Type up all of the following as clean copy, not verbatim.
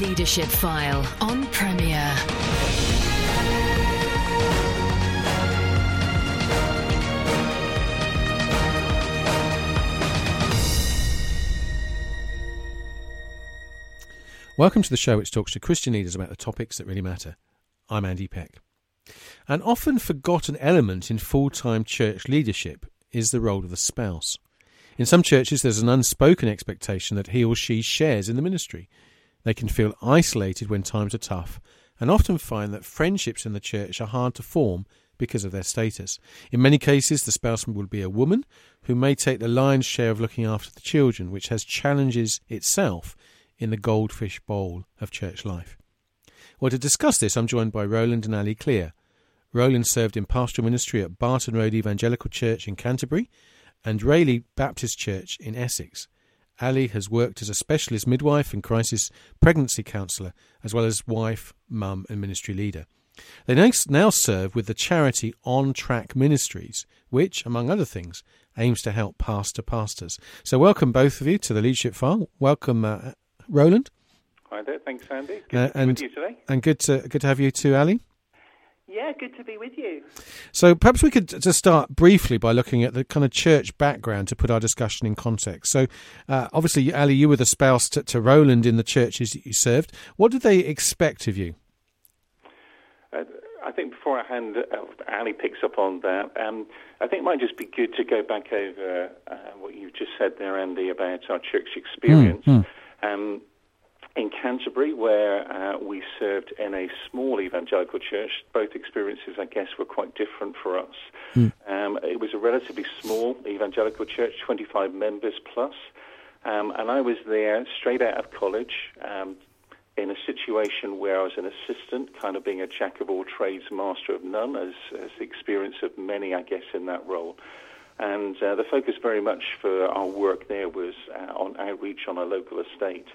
Leadership File on Premier. Welcome to the show which talks to Christian leaders about the topics that really matter. I'm Andy Peck. An often forgotten element in full-time church leadership is the role of the spouse. In some churches, there's an unspoken expectation that he or she shares in the ministry. They can feel isolated when times are tough and often find that friendships in the church are hard to form because of their status. In many cases, the spouse will be a woman who may take the lion's share of looking after the children, which has challenges itself in the goldfish bowl of church life. Well, to discuss this, I'm joined by Rowland and Alli Clear. Rowland served in pastoral ministry at Barton Road Evangelical Church in Canterbury and Rayleigh Baptist Church in Essex. Alli has worked as a specialist midwife and crisis pregnancy counsellor, as well as wife, mum and ministry leader. They now serve with the charity On Track Ministries, which, among other things, aims to help pastors. So welcome both of you to the Leadership File. Welcome, Rowland. Hi there, thanks Andy. Good to be with you today. And good to have you too, Alli. Yeah, good to be with you. So perhaps we could just start briefly by looking at the kind of church background to put our discussion in context. So obviously, Alli, you were the spouse to Rowland in the churches that you served. What did they expect of you? I think before I hand Alli picks up on that, I think it might just be good to go back over what you've just said there, Andy, about our church experience. In Canterbury, where we served in a small evangelical church, both experiences, I guess, were quite different for us. It was a relatively small evangelical church, 25 members plus, and I was there straight out of college in a situation where I was an assistant, kind of being a jack-of-all-trades, master of none, as the experience of many, I guess, in that role. And the focus very much for our work there was on outreach on a local estate.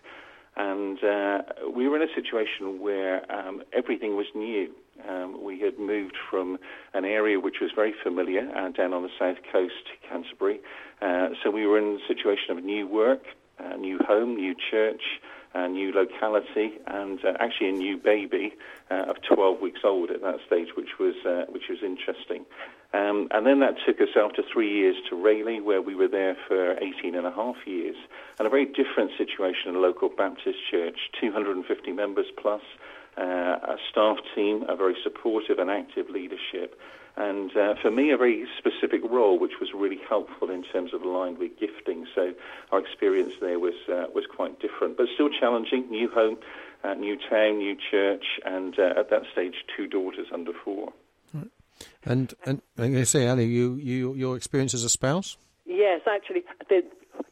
And we were in a situation where everything was new. We had moved from an area which was very familiar down on the south coast, Canterbury. So we were in a situation of new work, new home, new church, new locality, and actually a new baby of 12 weeks old at that stage, which was interesting. And then that took us after 3 years to Rayleigh, where we were there for 18 and a half years. And a very different situation in a local Baptist church, 250 members plus, a staff team, a very supportive and active leadership. And for me, a very specific role, which was really helpful in terms of aligned with gifting. So our experience there was quite different, but still challenging. New home, new town, new church, and at that stage, 2 daughters under 4. Right. And I'm going to say, Alli, your experience as a spouse? Yes, actually,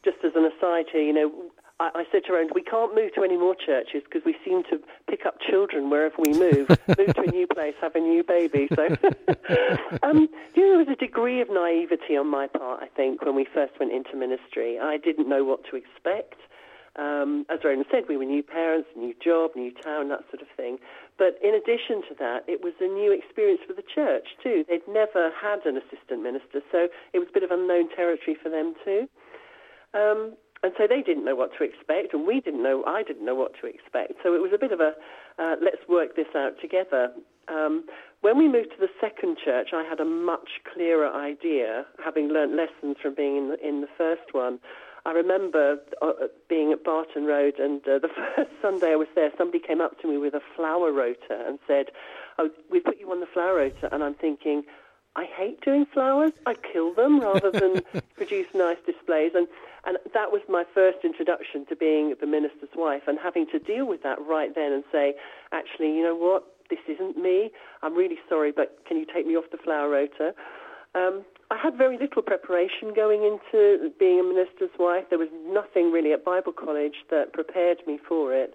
just as an aside here, you know, I said to Rowland, we can't move to any more churches because we seem to pick up children wherever we move, move to a new place, have a new baby. So, there was a degree of naivety on my part, I think, when we first went into ministry. I didn't know what to expect. As Rowland said, we were new parents, new job, new town, that sort of thing. But in addition to that, it was a new experience for the church too. They'd never had an assistant minister, so it was a bit of unknown territory for them too. And so they didn't know what to expect, and I didn't know what to expect. So it was a bit of a let's work this out together. When we moved to the second church, I had a much clearer idea, having learnt lessons from being in the first one. I remember being at Barton Road, and the first Sunday I was there, somebody came up to me with a flower rota and said, "Oh, we put you on the flower rota," and I'm thinking, I hate doing flowers. I kill them rather than produce nice displays. And that was my first introduction to being the minister's wife and having to deal with that right then and say, actually, you know what, this isn't me. I'm really sorry, but can you take me off the flower rota? I had very little preparation going into being a minister's wife. There was nothing really at Bible college that prepared me for it.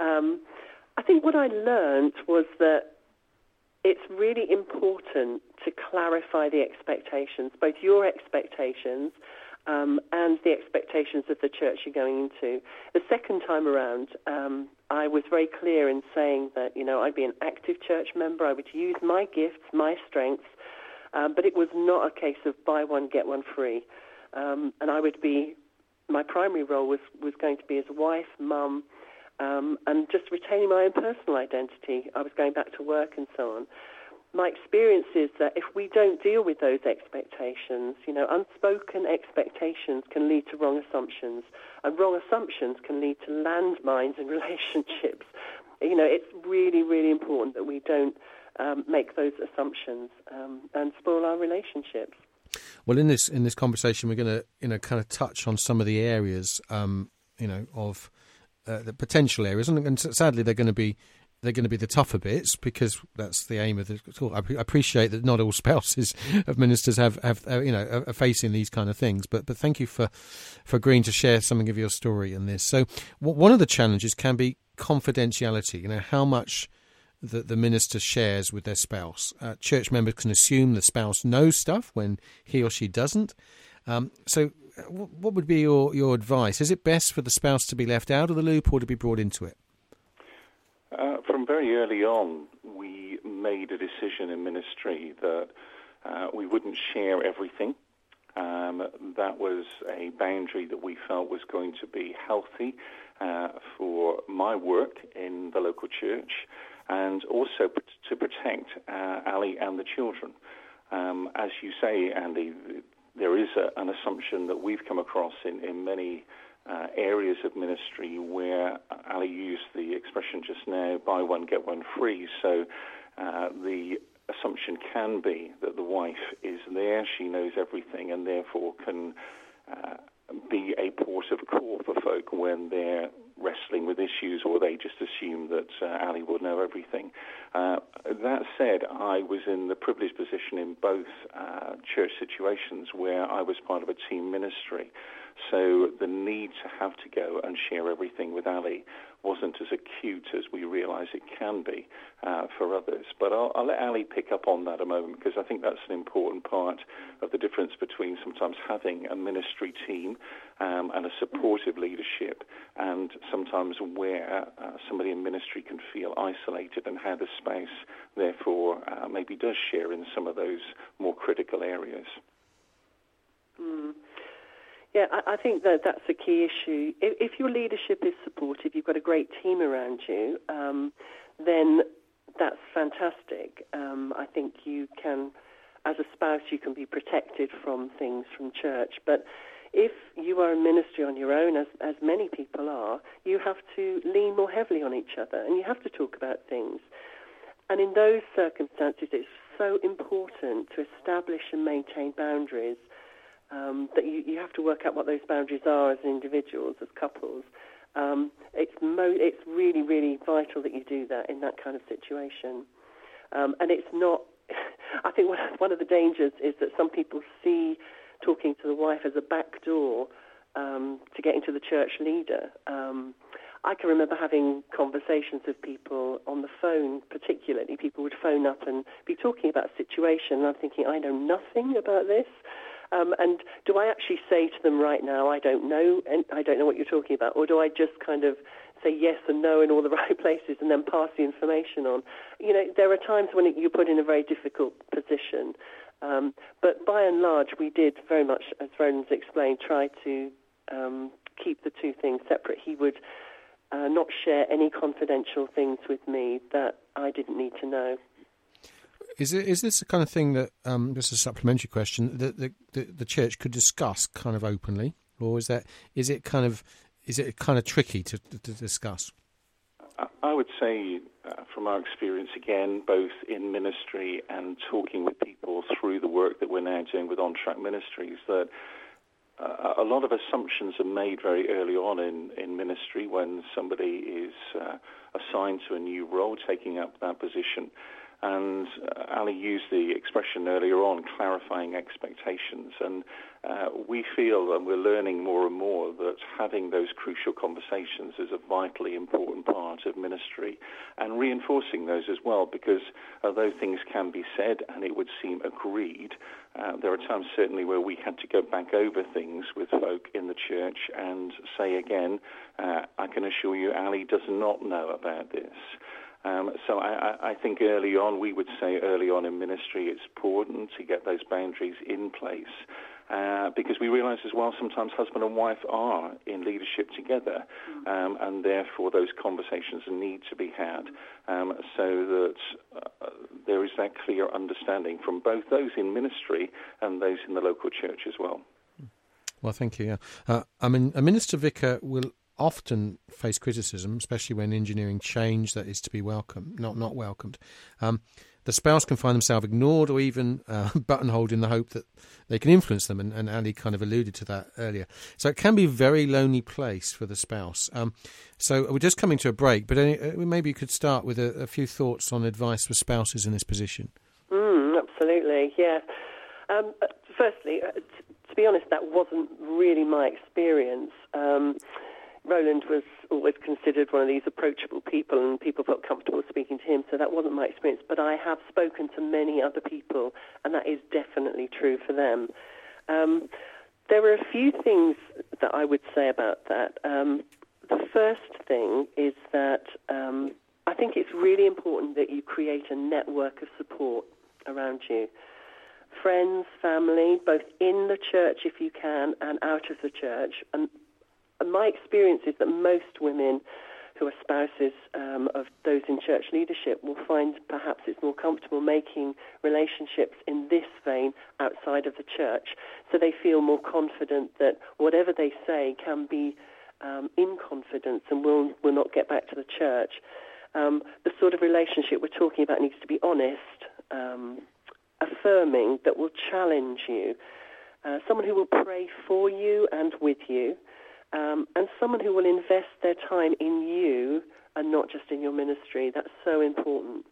I think what I learned was that it's really important to clarify the expectations, both your expectations and the expectations of the church you're going into. The second time around, I was very clear in saying that, you know, I'd be an active church member. I would use my gifts, my strengths, but it was not a case of buy one, get one free. And my primary role was going to be as wife, mum, and just retaining my own personal identity. I was going back to work and so on. My experience is that if we don't deal with those expectations, you know, unspoken expectations can lead to wrong assumptions, and wrong assumptions can lead to landmines in relationships. You know, it's really, really important that we don't make those assumptions and spoil our relationships. Well, in this conversation, we're going to, you know, kind of touch on some of the areas, you know, of the potential areas, and sadly, they're going to be the tougher bits, because that's the aim of the talk. I appreciate that not all spouses of ministers are facing these kind of things, but thank you for agreeing to share something of your story in this. So one of the challenges can be confidentiality. You know, how much that the minister shares with their spouse. Church members can assume the spouse knows stuff when he or she doesn't. So what would be your advice? Is it best for the spouse to be left out of the loop or to be brought into it? From very early on, we made a decision in ministry that we wouldn't share everything. That was a boundary that we felt was going to be healthy for my work in the local church, and also to protect Alli and the children. As you say, Andy, there is an assumption that we've come across in many areas of ministry where Alli used the expression just now, buy one, get one free. So the assumption can be that the wife is there, she knows everything, and therefore can be a port of call for folk when they're wrestling with issues, or they just assume that Alli will know everything. That said, I was in the privileged position in both church situations where I was part of a team ministry, so the need to have to go and share everything with Alli wasn't as acute as we realise it can be for others. But I'll let Alli pick up on that a moment, because I think that's an important part of the difference between sometimes having a ministry team and a supportive leadership, and sometimes where somebody in ministry can feel isolated, and how the spouse therefore maybe does share in some of those more critical areas. Mm. Yeah, I think that's a key issue. If your leadership is supportive, you've got a great team around you, then that's fantastic. I think you can, as a spouse, you can be protected from things from church. But if you are in ministry on your own, as many people are, you have to lean more heavily on each other, and you have to talk about things. And in those circumstances, it's so important to establish and maintain boundaries. That you have to work out what those boundaries are as individuals, as couples. It's really, really vital that you do that in that kind of situation. And it's not... I think one of the dangers is that some people see talking to the wife as a back door to getting to the church leader. I can remember having conversations with people on the phone, particularly. People would phone up and be talking about a situation, and I'm thinking, I know nothing about this. And do I actually say to them right now, I don't know, and I don't know what you're talking about, or do I just kind of say yes and no in all the right places and then pass the information on? You know, there are times when you're put in a very difficult position. But by and large, we did very much, as Roland's explained, try to keep the two things separate. He would not share any confidential things with me that I didn't need to know. Is this the kind of thing that, just a supplementary question, that the church could discuss kind of openly, or is it kind of tricky to discuss? I would say, from our experience again, both in ministry and talking with people through the work that we're now doing with On Track Ministries, that a lot of assumptions are made very early on in ministry when somebody is assigned to a new role, taking up that position. And Alli used the expression earlier on, clarifying expectations. And we feel, and we're learning more and more, that having those crucial conversations is a vitally important part of ministry, and reinforcing those as well, because although things can be said and it would seem agreed, there are times certainly where we had to go back over things with folk in the church and say again, I can assure you Alli does not know about this. So I think early on, we would say early on in ministry, it's important to get those boundaries in place because we realise as well sometimes husband and wife are in leadership together, and therefore those conversations need to be had, so that there is that clear understanding from both those in ministry and those in the local church as well. Well, thank you. I mean, a minister vicar will often face criticism, especially when engineering change that is to be welcomed, not welcomed. The spouse can find themselves ignored or even buttonholed in the hope that they can influence them, and Ali kind of alluded to that earlier. So it can be a very lonely place for the spouse. So we're just coming to a break, but maybe you could start with a few thoughts on advice for spouses in this position. Absolutely, yeah. Firstly, to be honest, that wasn't really my experience. Rowland was always considered one of these approachable people, and people felt comfortable speaking to him, so that wasn't my experience. But I have spoken to many other people, and that is definitely true for them. There are a few things that I would say about that. The first thing is that I think it's really important that you create a network of support around you. Friends, family, both in the church if you can, and out of the church. And my experience is that most women who are spouses of those in church leadership will find perhaps it's more comfortable making relationships in this vein outside of the church, so they feel more confident that whatever they say can be in confidence and will not get back to the church. The sort of relationship we're talking about needs to be honest, affirming, that will challenge you, someone who will pray for you and with you, and someone who will invest their time in you and not just in your ministry. That's so important,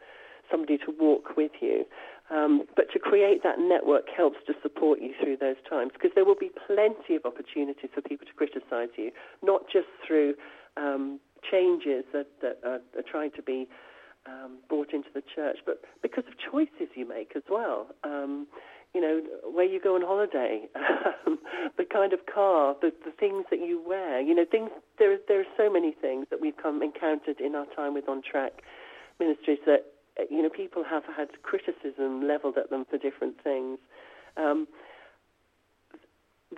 somebody to walk with you. But to create that network helps to support you through those times, because there will be plenty of opportunities for people to criticise you, not just through changes that are trying to be brought into the church, but because of choices you make as well. You know, where you go on holiday, the kind of car, the things that you wear, you know, things. There are so many things that we've encountered in our time with On Track Ministries that, you know, people have had criticism levelled at them for different things.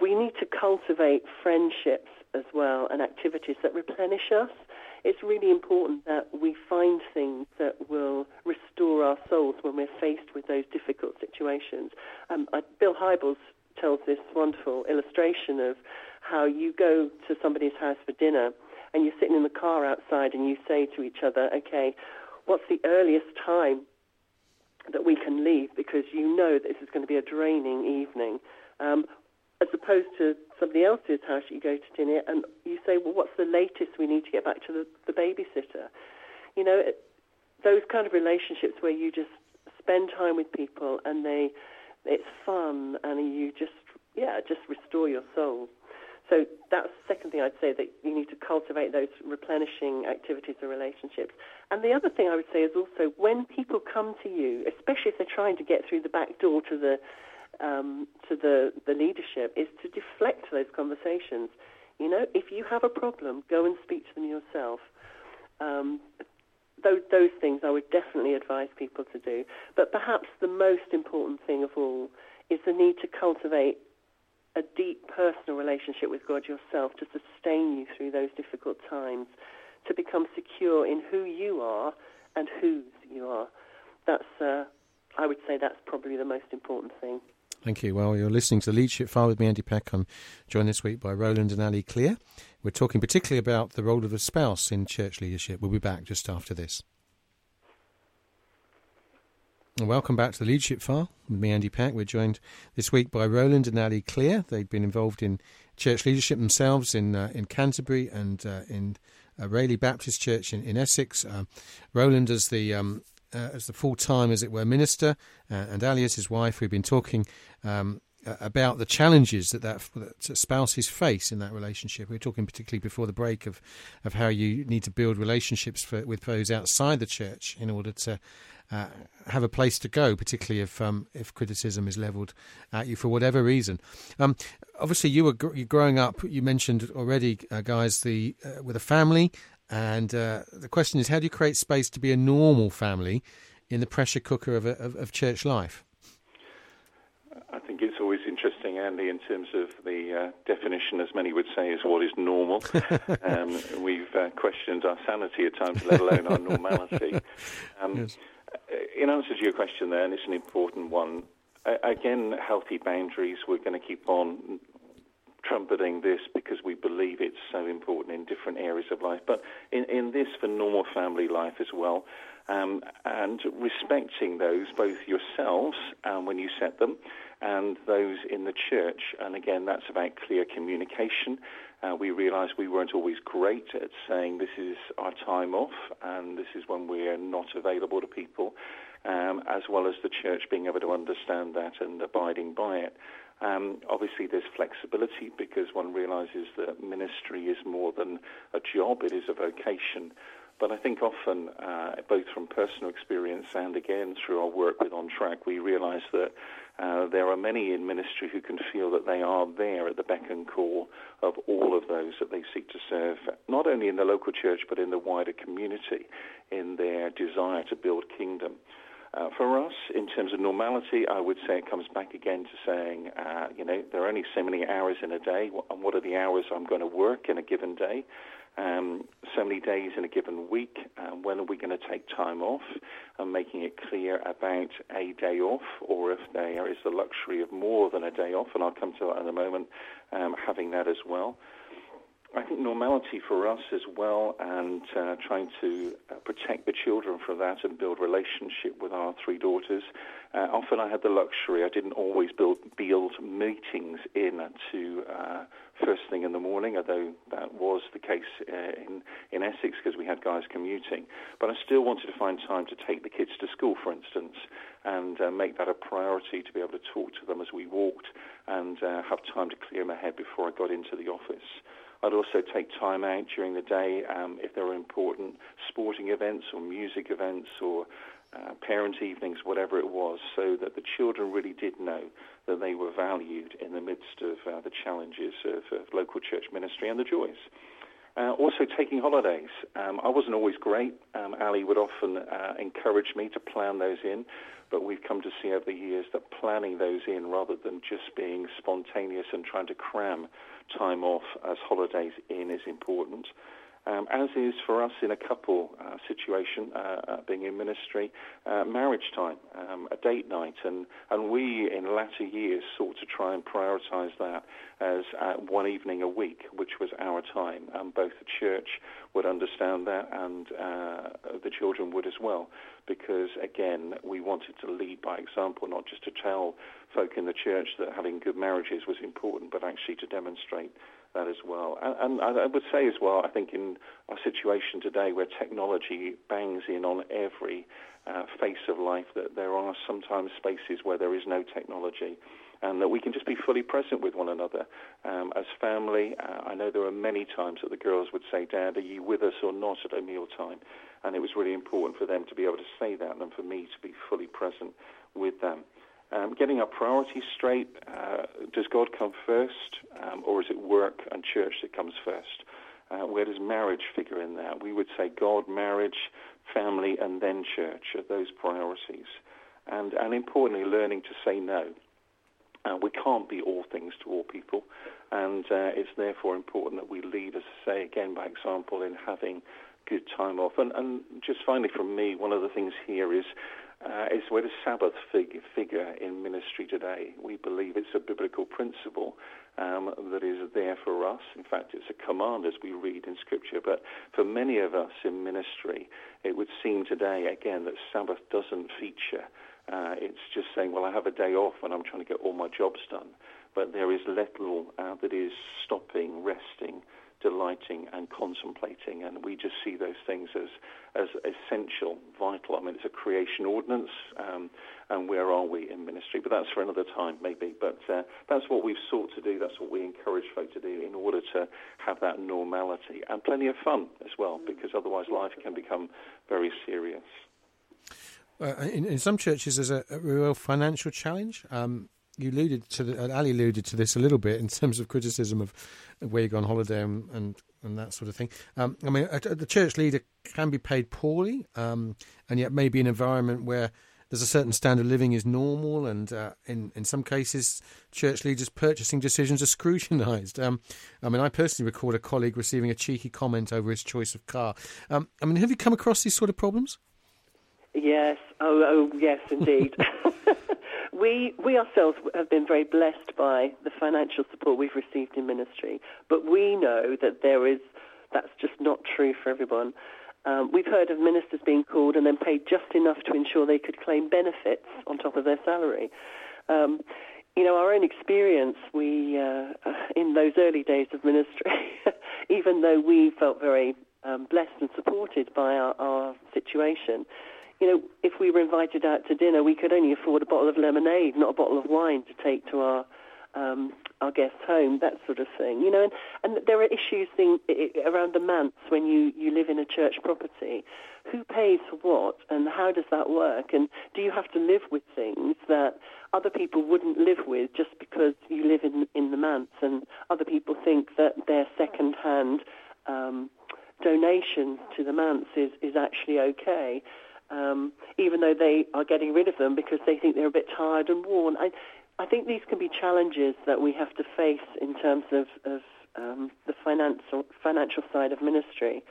We need to cultivate friendships as well, and activities that replenish us. It's really important that we find things that will restore our souls when we're faced with those difficult situations. Bill Hybels tells this wonderful illustration of how you go to somebody's house for dinner and you're sitting in the car outside and you say to each other, okay, what's the earliest time that we can leave, because you know this is going to be a draining evening. As opposed to somebody else's house, you go to dinner and you say, well, what's the latest we need to get back to the babysitter? You know, those kind of relationships where you just spend time with people and it's fun, and you just restore your soul. So that's the second thing I'd say, that you need to cultivate those replenishing activities and relationships. And the other thing I would say is also, when people come to you, especially if they're trying to get through the back door to the leadership, is to deflect those conversations. You know, if you have a problem, go and speak to them yourself. Those things I would definitely advise people to do. But perhaps the most important thing of all is the need to cultivate a deep personal relationship with God yourself to sustain you through those difficult times, to become secure in who you are and whose you are. I would say that's probably the most important thing. Thank you. Well, you're listening to the Leadership File with me, Andy Peck. I'm joined this week by Rowland and Alli Clear. We're talking particularly about the role of a spouse in church leadership. We'll be back just after this. Welcome back to the Leadership File with me, Andy Peck. We're joined this week by Rowland and Alli Clear. They've been involved in church leadership themselves in Canterbury and in Rayleigh Baptist Church in Essex. Rowland as the full-time, as it were, minister, and Alli as his wife. We've been talking about the challenges that spouses face in that relationship. We were talking particularly before the break of how you need to build relationships with those outside the church in order to have a place to go, particularly if criticism is levelled at you for whatever reason. Obviously, you were growing up, you mentioned already, guys, with a family. And the question is, how do you create space to be a normal family in the pressure cooker of church life? I think it's always interesting Andy, in terms of the definition, as many would say, is what is normal. We've questioned our sanity at times, let alone our normality. Yes. In answer to your question there, and it's an important one, again, healthy boundaries. We're going to keep on trumpeting this because we believe it's so important in different areas of life, but in this for normal family life as well, and respecting those, both yourselves when you set them and those in the church. And again, that's about clear communication. We realised we weren't always great at saying this is our time off and this is when we're not available to people, as well as the church being able to understand that and abiding by it. Obviously, there's flexibility because one realises that ministry is more than a job, it is a vocation. But I think often, both from personal experience and, again, through our work with On Track, we realise that there are many in ministry who can feel that they are there at the beck and call of all of those that they seek to serve, not only in the local church but in the wider community, in their desire to build kingdom. For us, in terms of normality, I would say it comes back again to saying, there are only so many hours in a day, and what are the hours I'm going to work in a given day? So many days in a given week, when are we going to take time off, and making it clear about a day off, or if there is the luxury of more than a day off, and I'll come to that in a moment, having that as well. I think normality for us as well, and trying to protect the children from that and build relationship with our three daughters. Often I had the luxury, I didn't always build meetings in to first thing in the morning, although that was the case in Essex because we had guys commuting. But I still wanted to find time to take the kids to school, for instance, and make that a priority to be able to talk to them as we walked and have time to clear my head before I got into the office. I'd also take time out during the day if there were important sporting events or music events or parent evenings, whatever it was, so that the children really did know that they were valued in the midst of the challenges of local church ministry and the joys. Also taking holidays. I wasn't always great. Ali would often encourage me to plan those in, but we've come to see over the years that planning those in rather than just being spontaneous and trying to cram time off as holidays in is important. As is for us in a couple situation, being in ministry, marriage time, a date night. And we, in latter years, sought to try and prioritise that as one evening a week, which was our time. And both the church would understand that and the children would as well, because, again, we wanted to lead by example, not just to tell folk in the church that having good marriages was important, but actually to demonstrate that as well. And I would say as well, I think in our situation today where technology bangs in on every face of life, that there are sometimes spaces where there is no technology and that we can just be fully present with one another. As family, I know there were many times that the girls would say, "Dad, are you with us or not at a mealtime?" And it was really important for them to be able to say that and for me to be fully present with them. Getting our priorities straight, does God come first, or is it work and church that comes first? Where does marriage figure in that? We would say God, marriage, family, and then church are those priorities. And importantly, learning to say no. We can't be all things to all people, and it's therefore important that we lead, as I say, again, by example, in having good time off. And just finally from me, one of the things here is where the Sabbath figure in ministry today. We believe it's a biblical principle that is there for us. In fact, it's a command as we read in Scripture. But for many of us in ministry, it would seem today, again, that Sabbath doesn't feature. It's just saying, well, I have a day off and I'm trying to get all my jobs done. But there is little that is stopping, resting, delighting and contemplating, and we just see those things as essential, vital. I mean, it's a creation ordinance, and where are we in ministry? But that's for another time, maybe. But that's what we've sought to do. That's what we encourage folk to do in order to have that normality and plenty of fun as well, because otherwise life can become very serious. In some churches, there's a real financial challenge. You alluded to, Ali alluded to this a little bit in terms of criticism of where you go on holiday and that sort of thing. I mean, the church leader can be paid poorly, and yet maybe an environment where there's a certain standard of living is normal, and in some cases, church leaders' purchasing decisions are scrutinised. I mean, I personally recall a colleague receiving a cheeky comment over his choice of car. I mean, have you come across these sort of problems? Yes. Oh yes, indeed. We ourselves have been very blessed by the financial support we've received in ministry, but we know that that's just not true for everyone. We've heard of ministers being called and then paid just enough to ensure they could claim benefits on top of their salary. You know, our own experience, in those early days of ministry, even though we felt very blessed and supported by our situation, you know, if we were invited out to dinner, we could only afford a bottle of lemonade, not a bottle of wine to take to our guests home, that sort of thing. You know, and there are issues around the manse when you live in a church property. Who pays for what, and how does that work? And do you have to live with things that other people wouldn't live with just because you live in the manse, and other people think that their second-hand donation to the manse is actually okay, even though they are getting rid of them because they think they're a bit tired and worn. I think these can be challenges that we have to face in terms of the financial side of ministry.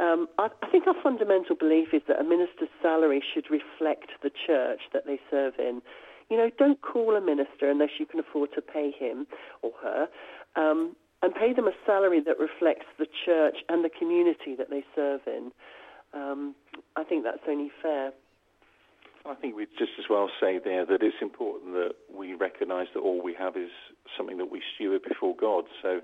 I think our fundamental belief is that a minister's salary should reflect the church that they serve in. You know, don't call a minister unless you can afford to pay him or her, and pay them a salary that reflects the church and the community that they serve in. I think that's only fair. I think we'd just as well say there that it's important that we recognise that all we have is something that we steward before God. So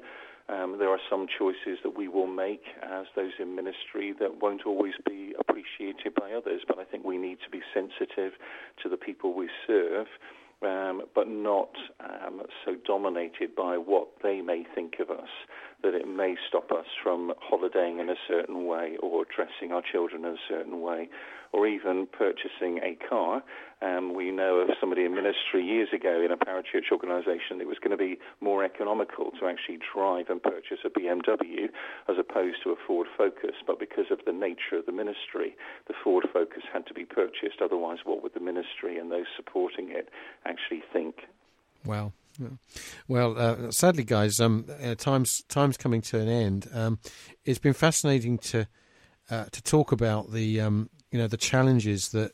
there are some choices that we will make as those in ministry that won't always be appreciated by others, but I think we need to be sensitive to the people we serve, but not so dominated by what they may think of us, that it may stop us from holidaying in a certain way, or dressing our children in a certain way, or even purchasing a car. We know of somebody in ministry years ago in a parachurch organisation, it was going to be more economical to actually drive and purchase a BMW as opposed to a Ford Focus, but because of the nature of the ministry, the Ford Focus had to be purchased, otherwise what would the ministry and those supporting it actually think? Wow. Well, sadly, guys, time's coming to an end. It's been fascinating to talk about the you know, the challenges that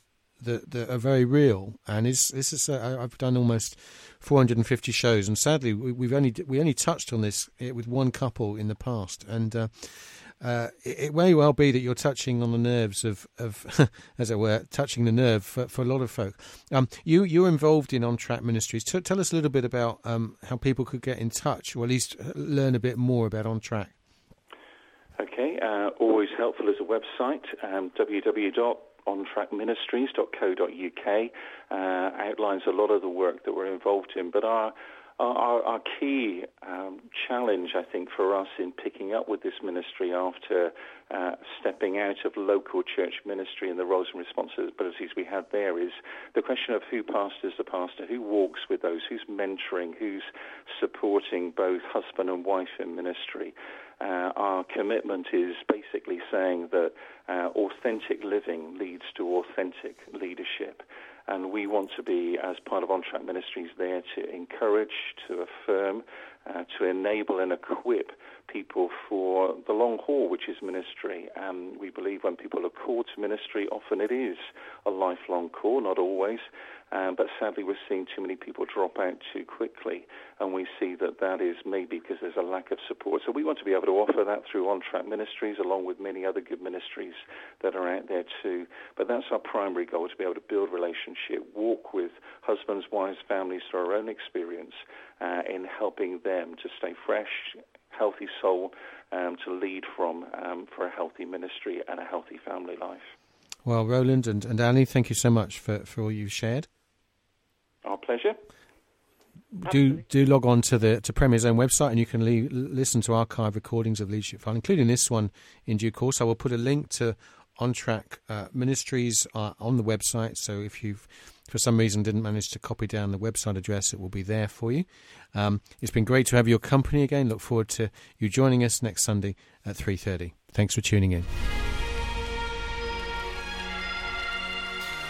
are very real, and I've done almost 450 shows, and sadly we only touched on this with one couple in the past, and it may well be that you're touching on the nerves of as it were, touching the nerve for a lot of folk. You're involved in On Track Ministries. Tell us a little bit about how people could get in touch, or at least learn a bit more about On Track. Okay, always helpful is a website, www.ontrackministries.co.uk, outlines a lot of the work that we're involved in, but our key challenge, I think, for us in picking up with this ministry after stepping out of local church ministry and the roles and responsibilities we had there, is the question of who pastors the pastor, who walks with those, who's mentoring, who's supporting both husband and wife in ministry. Our commitment is basically saying that authentic living leads to authentic leadership. And we want to be, as part of On Track Ministries, there to encourage, to affirm, to enable and equip people for the long haul, which is ministry. We believe when people are called to ministry, often it is a lifelong call, not always. But sadly, we're seeing too many people drop out too quickly, and we see that is maybe because there's a lack of support. So we want to be able to offer that through On Track Ministries, along with many other good ministries that are out there too. But that's our primary goal, to be able to build relationship, walk with husbands, wives, families through our own experience in helping them to stay fresh, healthy soul, to lead from for a healthy ministry and a healthy family life. Well, Rowland and Annie, thank you so much for all you've shared. Our pleasure. Do log on to Premier's own website, and you can listen to archive recordings of Leadership File, including this one in due course. I will put a link to On Track Ministries on the website, so if you've for some reason didn't manage to copy down the website address, it will be there for you. It's been great to have your company again. Look forward to you joining us next Sunday at 3:30. Thanks for tuning in.